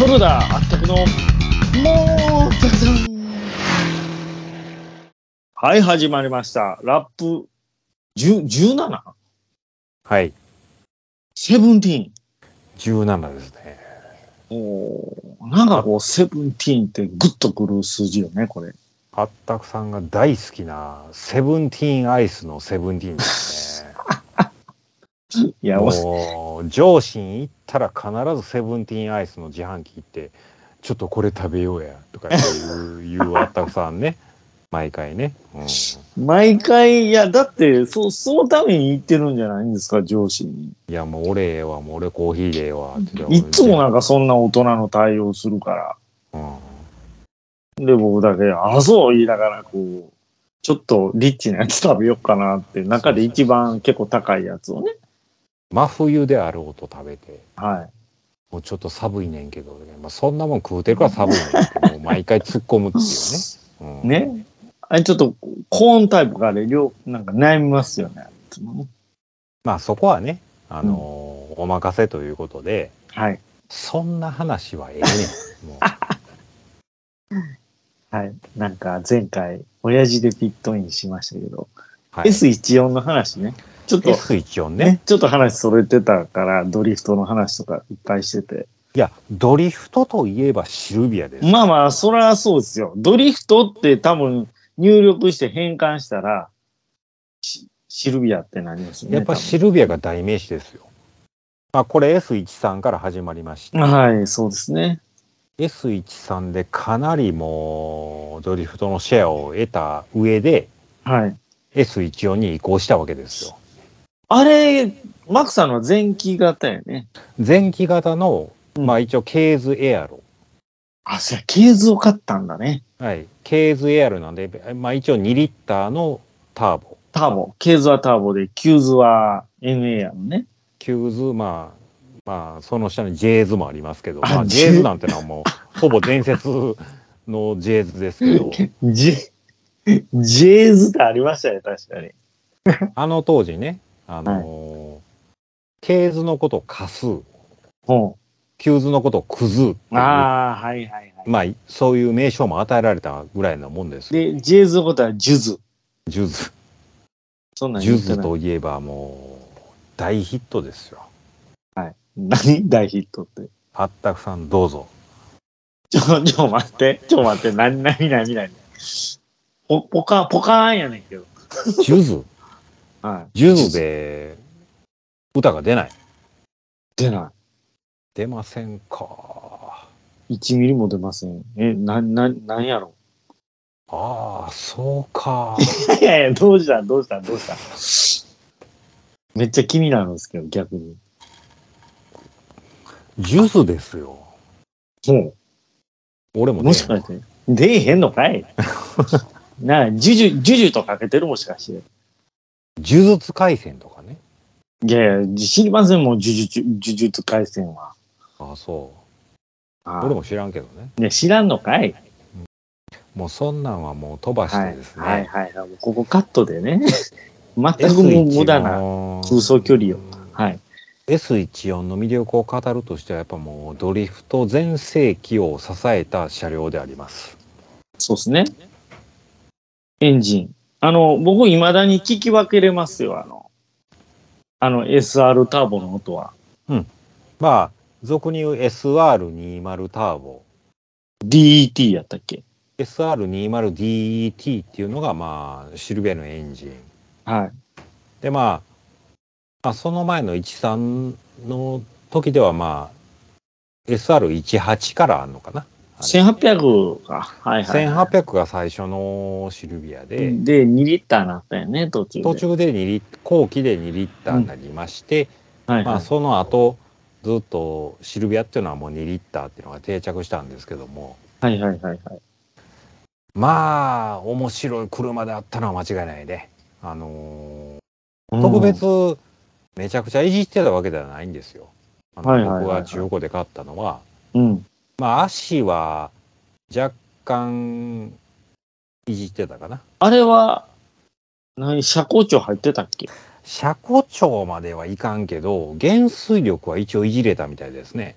ショルダーあったくのもうザザン。はい、始まりました。ラップ 17? はい、17 17ですね。お、なんかこう17ってグッとくる数字よね。これあったくさんが大好きなセブンティーンアイスのセブンティーンですね。いや、もう上司に行ったら必ずセブンティーンアイスの自販機行ってちょっとこれ食べようやとかいうあったくさんね。毎回ね、うん、毎回。いやだってそのために行ってるんじゃないんですか、上司に。いや、もう俺ええわ、もう俺コーヒーでええわっていつもなんかそんな大人の対応するから、うん、で僕だけあそう言いながらこうちょっとリッチなやつ食べようかなって、中で一番結構高いやつをね、真冬であろうと食べて、はい、もうちょっと寒いねんけど、まあ、そんなもん食うてるから寒いねんけどもう毎回突っ込むっていうね、うん、ね、あれちょっとコーンタイプがあれなんか悩みますよね。まあそこはね、うん、お任せということで、はい、そんな話はええねんもう。はい、なんか前回親父でピットインしましたけど、はい、S14 の話ね、ちょっと S14 ね、ちょっと話それてたから、ドリフトの話とかいっぱいしてて。いや、ドリフトといえばシルビアです。まあまあそりゃそうですよ。ドリフトって多分入力して変換したらシルビアってなりますよね。やっぱシルビアが代名詞ですよ。まあこれ S13 から始まりました。はい、そうですね。S13 でかなりもうドリフトのシェアを得た上で、はい、S14 に移行したわけですよ。あれ、マクさんの前期型やね。前期型の、まあ一応、ケーズエアロ。うん、あ、そりゃケーズを買ったんだね。はい。ケーズエアロなんで、まあ一応2リッターのターボ。ケーズはターボで、キューズは NA やもんね。キューズ、まあ、その下に J ズもありますけど、まあ J ズなんてのはもう、ほぼ伝説の J ズですけど。J ズってありましたね、確かに。あの当時ね。はい、ケーズのことをカスー、キューズのことをクズーっていう、はいはいはい、まあ、そういう名称も与えられたぐらいなもんです。で、ジェーズのことはジュズ。そんなんジュズといえばもう大ヒットですよ。はい。何大ヒットって。あったくさんどうぞ。ちょ待って、何。ポカーンやねんけど。ジュズ。はい、ジュズで歌が出ない出ませんか。1ミリも出ません。なんやろ。ああ、そうか。いやどうしためっちゃ気になるんですけど、逆にジュズですよ。そう俺もね、もしかして出えへんのかい。なあ、ジュジュとかけてる、もしかして呪術廻戦とかね。いやいや、知りませんもん、呪術廻戦は。ああ、そう。俺も知らんけどね。ね、知らんのかい。もうそんなんはもう飛ばしてですね。はい、ここカットでね。全く無駄な空想距離を。はい。S14 の魅力を語るとしては、やっぱもうドリフト全盛期を支えた車両であります。そうですね。エンジン。僕いまだに聞き分けれますよ、あの SR ターボの音は。うん。まあ、俗に言う SR20 ターボ。DET やったっけ？ SR20DET っていうのが、まあ、シルビアのエンジン。はい。で、まあ、その前の13の時では、まあ、SR18 からあるのかな。1800か、はいはいはい、1800が最初のシルビアで、で2リッターになったよね、途中で後期で2リッターになりまして、うん、はいはい、まあ、その後ずっとシルビアっていうのはもう2リッターっていうのが定着したんですけども、はいはいはいはい、まあ面白い車であったのは間違いないね。特別めちゃくちゃいじってたわけではないんですよ。僕が中古で買ったのは、うん、まあ、足は若干いじってたかな。あれは車高調入ってたっけ？車高調まではいかんけど、減衰力は一応いじれたみたいですね。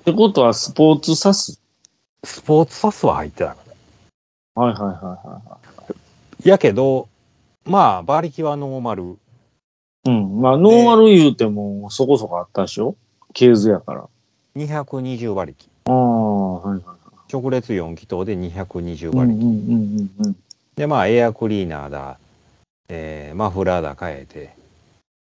ってことはスポーツサス？スポーツサスは入ってない。はいはいはいはい。やけど、まあ、馬力はノーマル。うん。まあ、ノーマル言うても、そこそこあったでしょ？ケーズやから。220馬力。ああ、はいはい。直列4気筒で220馬力。うんうんうんうん。で、まあ、エアクリーナーだ、マフラーだ変えて。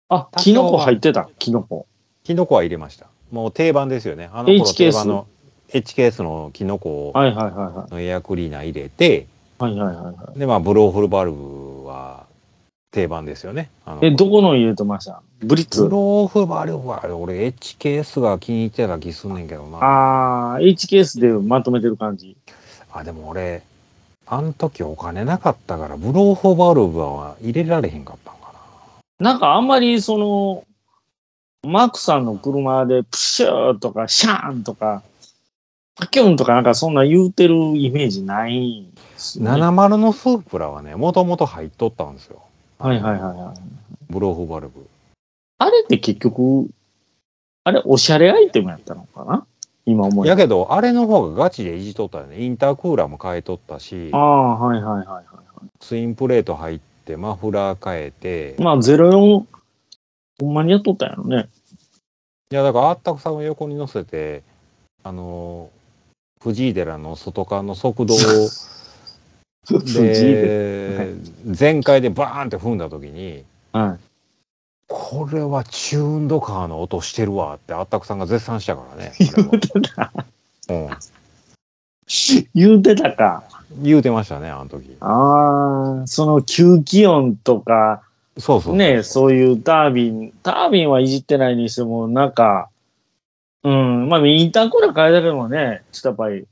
あ、キノコ入ってた？キノコ。キノコは入れました。もう定番ですよね。あの頃定番の。HKS のキノコのエアクリーナー入れて、で、まあ、ブローフルバルブは定番ですよね。どこの入れてました？ブリッツ？ブローフルバルブは、俺、HKS が気に入ってた気すんねんけどな。ああ、HKS でまとめてる感じ。あ、でも俺、あの時お金なかったから、ブローフルバルブは入れられへんかったんかな。なんかあんまり、その、マークさんの車でプシューとか、シャーンとか、パキュンとかなんかそんな言うてるイメージない、ね。70のスープラはね、もともと入っとったんですよ。はいはいはいはい。ブローフバルブ。あれって結局、あれおしゃれアイテムやったのかな今思い。やけど、あれの方がガチでいじとったよね。インタークーラーも変えとったし。ああ、はいはいはいはい。ツインプレート入って、マフラー変えて。まあ04、ほんまにやっとったんやろね。いやだからあったくさんを横に乗せて、藤井寺の外側の側道で全開でバーンって踏んだ時に、これはチューンドカーの音してるわってあったくさんが絶賛したからね。言うてたか。言うてましたね、あの時。ああ、その吸気音とか、そういうタービンはいじってないにしても、なんか、うん。まあ、インタークーラー変えたけどもね、ちょっとやっぱり、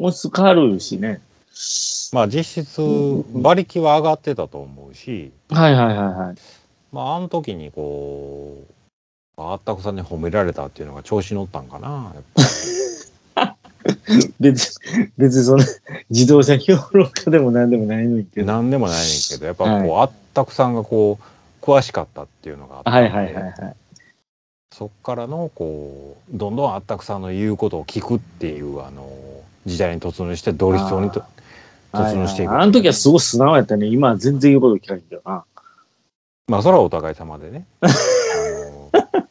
音質変わるしね。まあ、実質、馬力は上がってたと思うし。はいはいはいはい。まあ、あの時にこう、あったくさんに褒められたっていうのが調子乗ったんかな。別にその、自動車評論家でも何でもないのにけど。何でもないねんけど、やっぱこう、あったくさんがこう、詳しかったっていうのがあった。はいはいはいはい。そっからのこうどんどんあったくさんの言うことを聞くっていう時代に突入してドリフトに突入していく。あの時はすごい素直やったね。今は全然言うこと聞かないんだよな。まあそれはお互い様でね。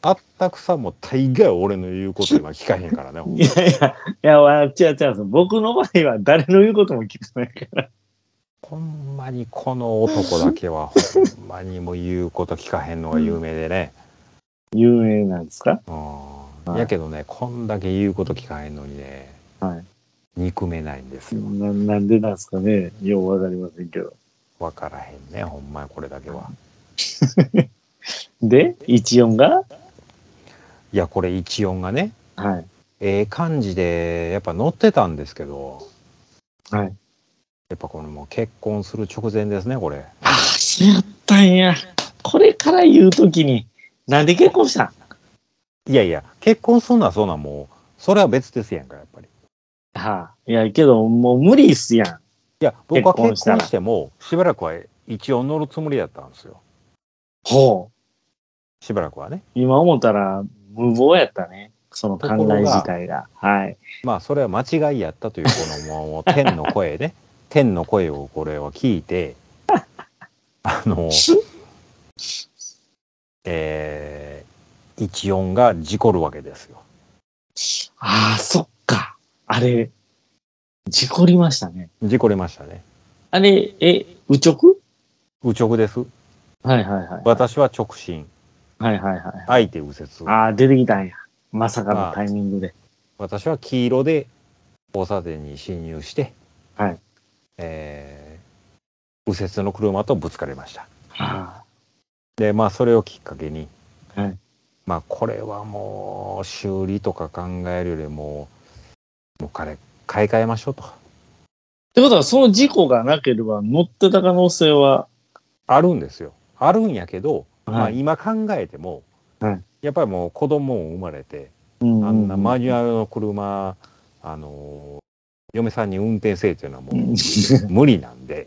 あったくさんも大概俺の言うこと今聞かへんからね。いや違う。僕の場合は誰の言うことも聞かないから。ほんまにこの男だけはほんまにも言うこと聞かへんのが有名でね。有名なんですか？はい、やけどね、こんだけ言うこと聞かへんのにね、憎めないんですよ。なんでなんですかね、ようわかりませんけど。わからへんね、ほんまにこれだけは。で、14が？いや、これ14がね、感じでやっぱ乗ってたんですけど、やっぱこのもう結婚する直前ですね、これ。あ、しまったんや。これから言うときに。なんで結婚したん？いや、結婚すんのはそんなんもう、それは別ですやんか、やっぱり。いや、けど、もう無理っすやん。いや、僕は結婚しても、しばらくは一応乗るつもりだったんですよ。ほう。しばらくはね。今思ったら、無謀やったね。その考え自体が。まあ、それは間違いやったという、このもう、天の声ね。天の声をこれは聞いて、14が事故るわけですよ。ああ、そっか。あれ、事故りましたね。あれ、右直？右直です。私は直進。相手右折。ああ、出てきたんや。まさかのタイミングで。私は黄色で交差点に進入して、右折の車とぶつかりました。で、まあ、それをきっかけに、まあ、これはもう、修理とか考えるよりも、もう買い替えましょうと。ってことは、その事故がなければ、乗ってた可能性はあるんですよ。あるんやけど、まあ、今考えても、やっぱりもう、子供も生まれて、あんなマニュアルの車、嫁さんに運転せえっていうのはもう無理なんで、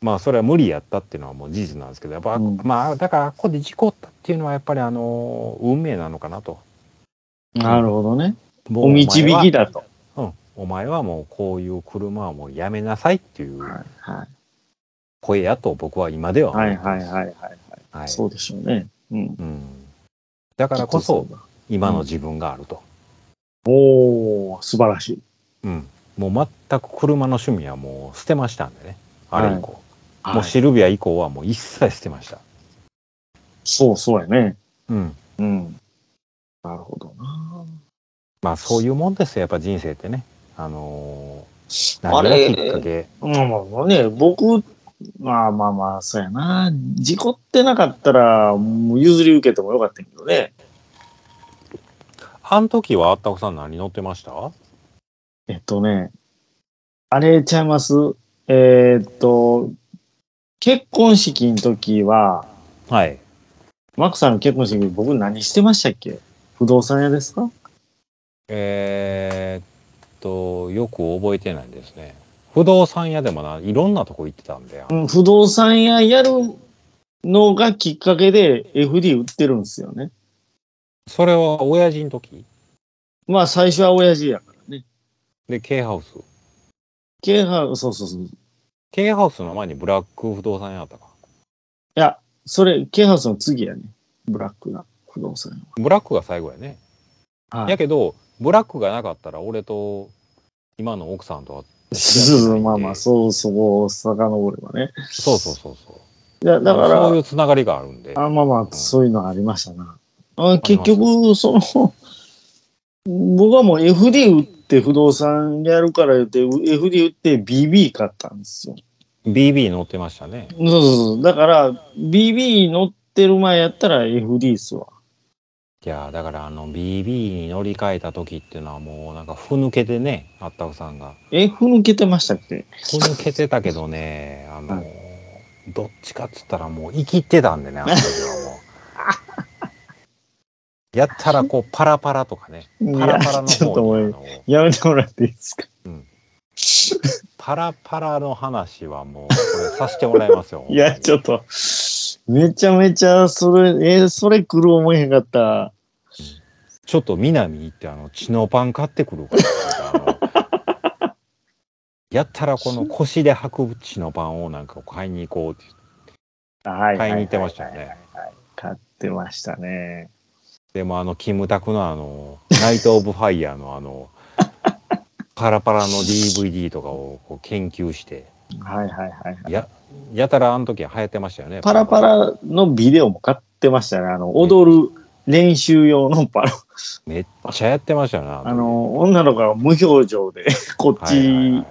まあそれは無理やったっていうのはもう事実なんですけど、やっぱ、まあだからここで事故ったっていうのはやっぱり運命なのかなと。なるほどね。お導きだと。うん。お前はもうこういう車はもうやめなさいっていう声やと僕は今では思います。はいはいはいはい、はいはい。そうでしょうね。うん。うん、だからこそ今の自分があると。うん、おー、素晴らしい。うん。もう全く車の趣味はもう捨てましたんでね。あれ以降。はい、もうシルビア以降はもう一切捨てました。はい、そうそうやね。うん。うん。なるほどな。まあそういうもんですよ、やっぱ人生ってね。何がきっかけ。まあね、僕、まあ、そうやな。事故ってなかったら、もう譲り受けてもよかったけどね。あの時はあったこさん何乗ってました？あれちゃいます？結婚式の時は、はい。マクさんの結婚式、僕何してましたっけ？不動産屋ですか？よく覚えてないんですね。不動産屋でもないろんなとこ行ってたんで、うん、不動産屋やるのがきっかけで FD 売ってるんですよね。それは親父の時？まあ最初は親父やからね。で K ハウス K ハウス、そうそうそう、 K ハウスの前にブラック不動産屋あったか。いや、それ K ハウスの次やね。ブラックが不動産屋、ブラックが最後やね。はい、やけどブラックがなかったら俺と今の奥さんとはまあまあそう遡ればね。そういや、だからそういうつながりがあるんで、まあそういうのありましたな。結局僕はもう FD 売って不動産やるから言って FD 売って BB 買ったんですよ。 BB 乗ってましたね。そうだから BB 乗ってる前やったら FD っすわ。いやだからBB に乗り換えた時っていうのはもうなんかふぬけてね、あったくさんがふぬけてましたっけ？ふぬけてたけどね、はい、どっちかっつったらもう生きてたんでね、あの時はもうやったらこうパラパラとかね、パラパラの方にちょっとやめてもらっていいですか？うん、パラパラの話はもうこれさせてもらいますよ。いやちょっとめちゃめちゃそれ来る思えへんかった。ちょっと南行ってチノパン買ってくるからやったらこの腰で履くチノパンをなんか買いに行こうって買いに行ってましたよね。買ってましたね。でもキムタクのナイト・オブ・ファイヤーのパラパラの DVD とかをこう研究して。はいはいはい。やたらあの時は流行ってましたよね。パラパラのビデオも買ってましたね。踊る練習用のパラ。めっちゃやってましたな。女の子が無表情でこっち、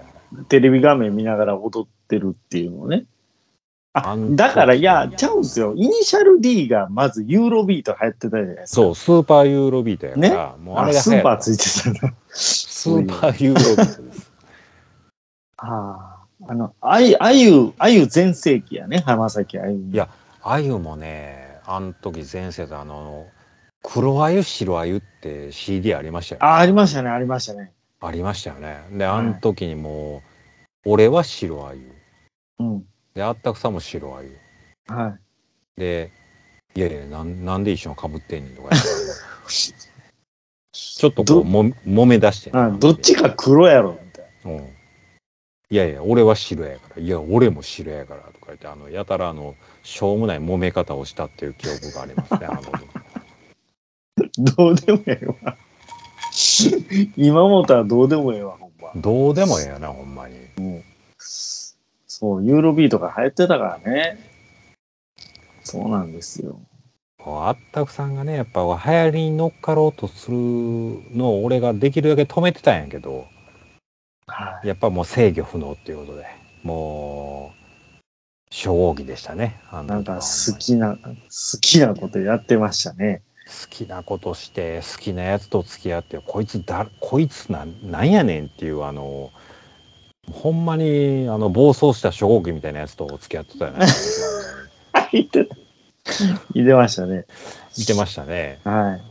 テレビ画面見ながら踊ってるっていうのをね。だからいやちゃうんすよ。イニシャル D がまずユーロビート流行ってたじゃないですか。そう、スーパーユーロビートやから。ね、もうあれがスーパーついてたな。スーパーユーロビートです。あゆ全盛期やね、浜崎あゆ。いや、あゆもね、あの時全盛期、黒あゆ白あゆって CD ありましたよね。ありましたね。ありましたよね。で、あの時にもう、俺は白あゆ。うん。で、あったくさんも白あゆ。はい。で、いやいや、なんで一緒にかぶってんねんとか言って。ちょっとこう揉め出して、ね。どっちか黒やろみたいな。うん。いやいや、俺は白やから、いや、俺も白やからとか言って、やたらしょうもない揉め方をしたっていう記憶がありますね、どうでもええわ。今思ったらどうでもええわ、ほんま。どうでもええやな、ほんまに。うん、そう、ユーロビートが流行ってたからね。そうなんですよ。あったくさんがね、やっぱ流行りに乗っかろうとするのを俺ができるだけ止めてたんやけど、やっぱもう制御不能っていうことで、もう初号機でしたね。なんか好きなことやってましたね。好きなことして好きなやつと付き合って、こいつなんやねんっていうほんまに暴走した初号機みたいなやつと付き合ってたよね。いてましたね。いてましたね。はい。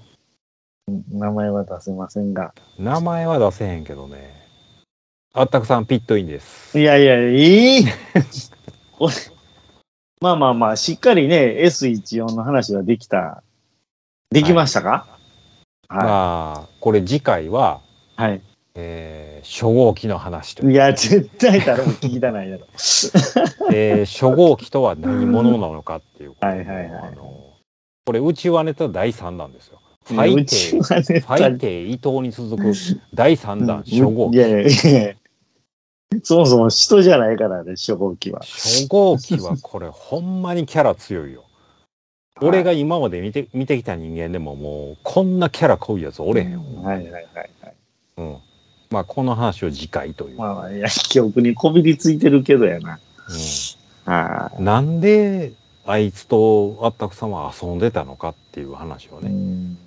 名前は出せませんが。名前は出せへんけどね。あったくさんピットインです。いやいや、まあ、しっかりね、S14 の話はできましたか？はい、まあこれ次回は、はい、初号機の話という。いや絶対誰も聞きたないだろ、初号機とは何者なのかっていうこと、はいはいはい、これうちはネタ第3弾ですよ。ファイテー、ファイテー伊藤に続く第3弾初号機。いやいやいやいや、そもそも人じゃないからね、初号機は。初号機はこれほんまにキャラ強いよ。俺が今まで見てきた人間でももうこんなキャラ濃いやつおれへん。はいはいはいはい。うん。まあこの話を次回という。まあいや記憶にこびりついてるけどやな。うん。はい。なんであいつとあったくさま遊んでたのかっていう話をね。うん。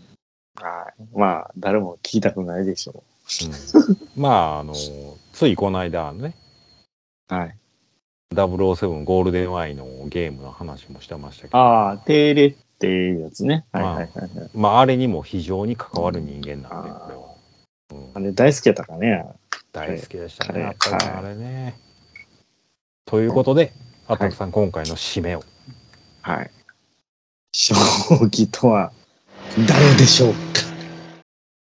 はい。まあ誰も聞きたくないでしょう。うん、まあついこの間ね、はい、007ゴールデンワイのゲームの話もしてましたけど、ああ定例っていうやつね、はいはいはい、はい、まああれにも非常に関わる人間なんで、これは、うん、あれ大好きやったかね。大好きでしたね、やっぱりあれね、はい、ということであたくさん、今回の締めを、はい、初号機とは誰でしょう。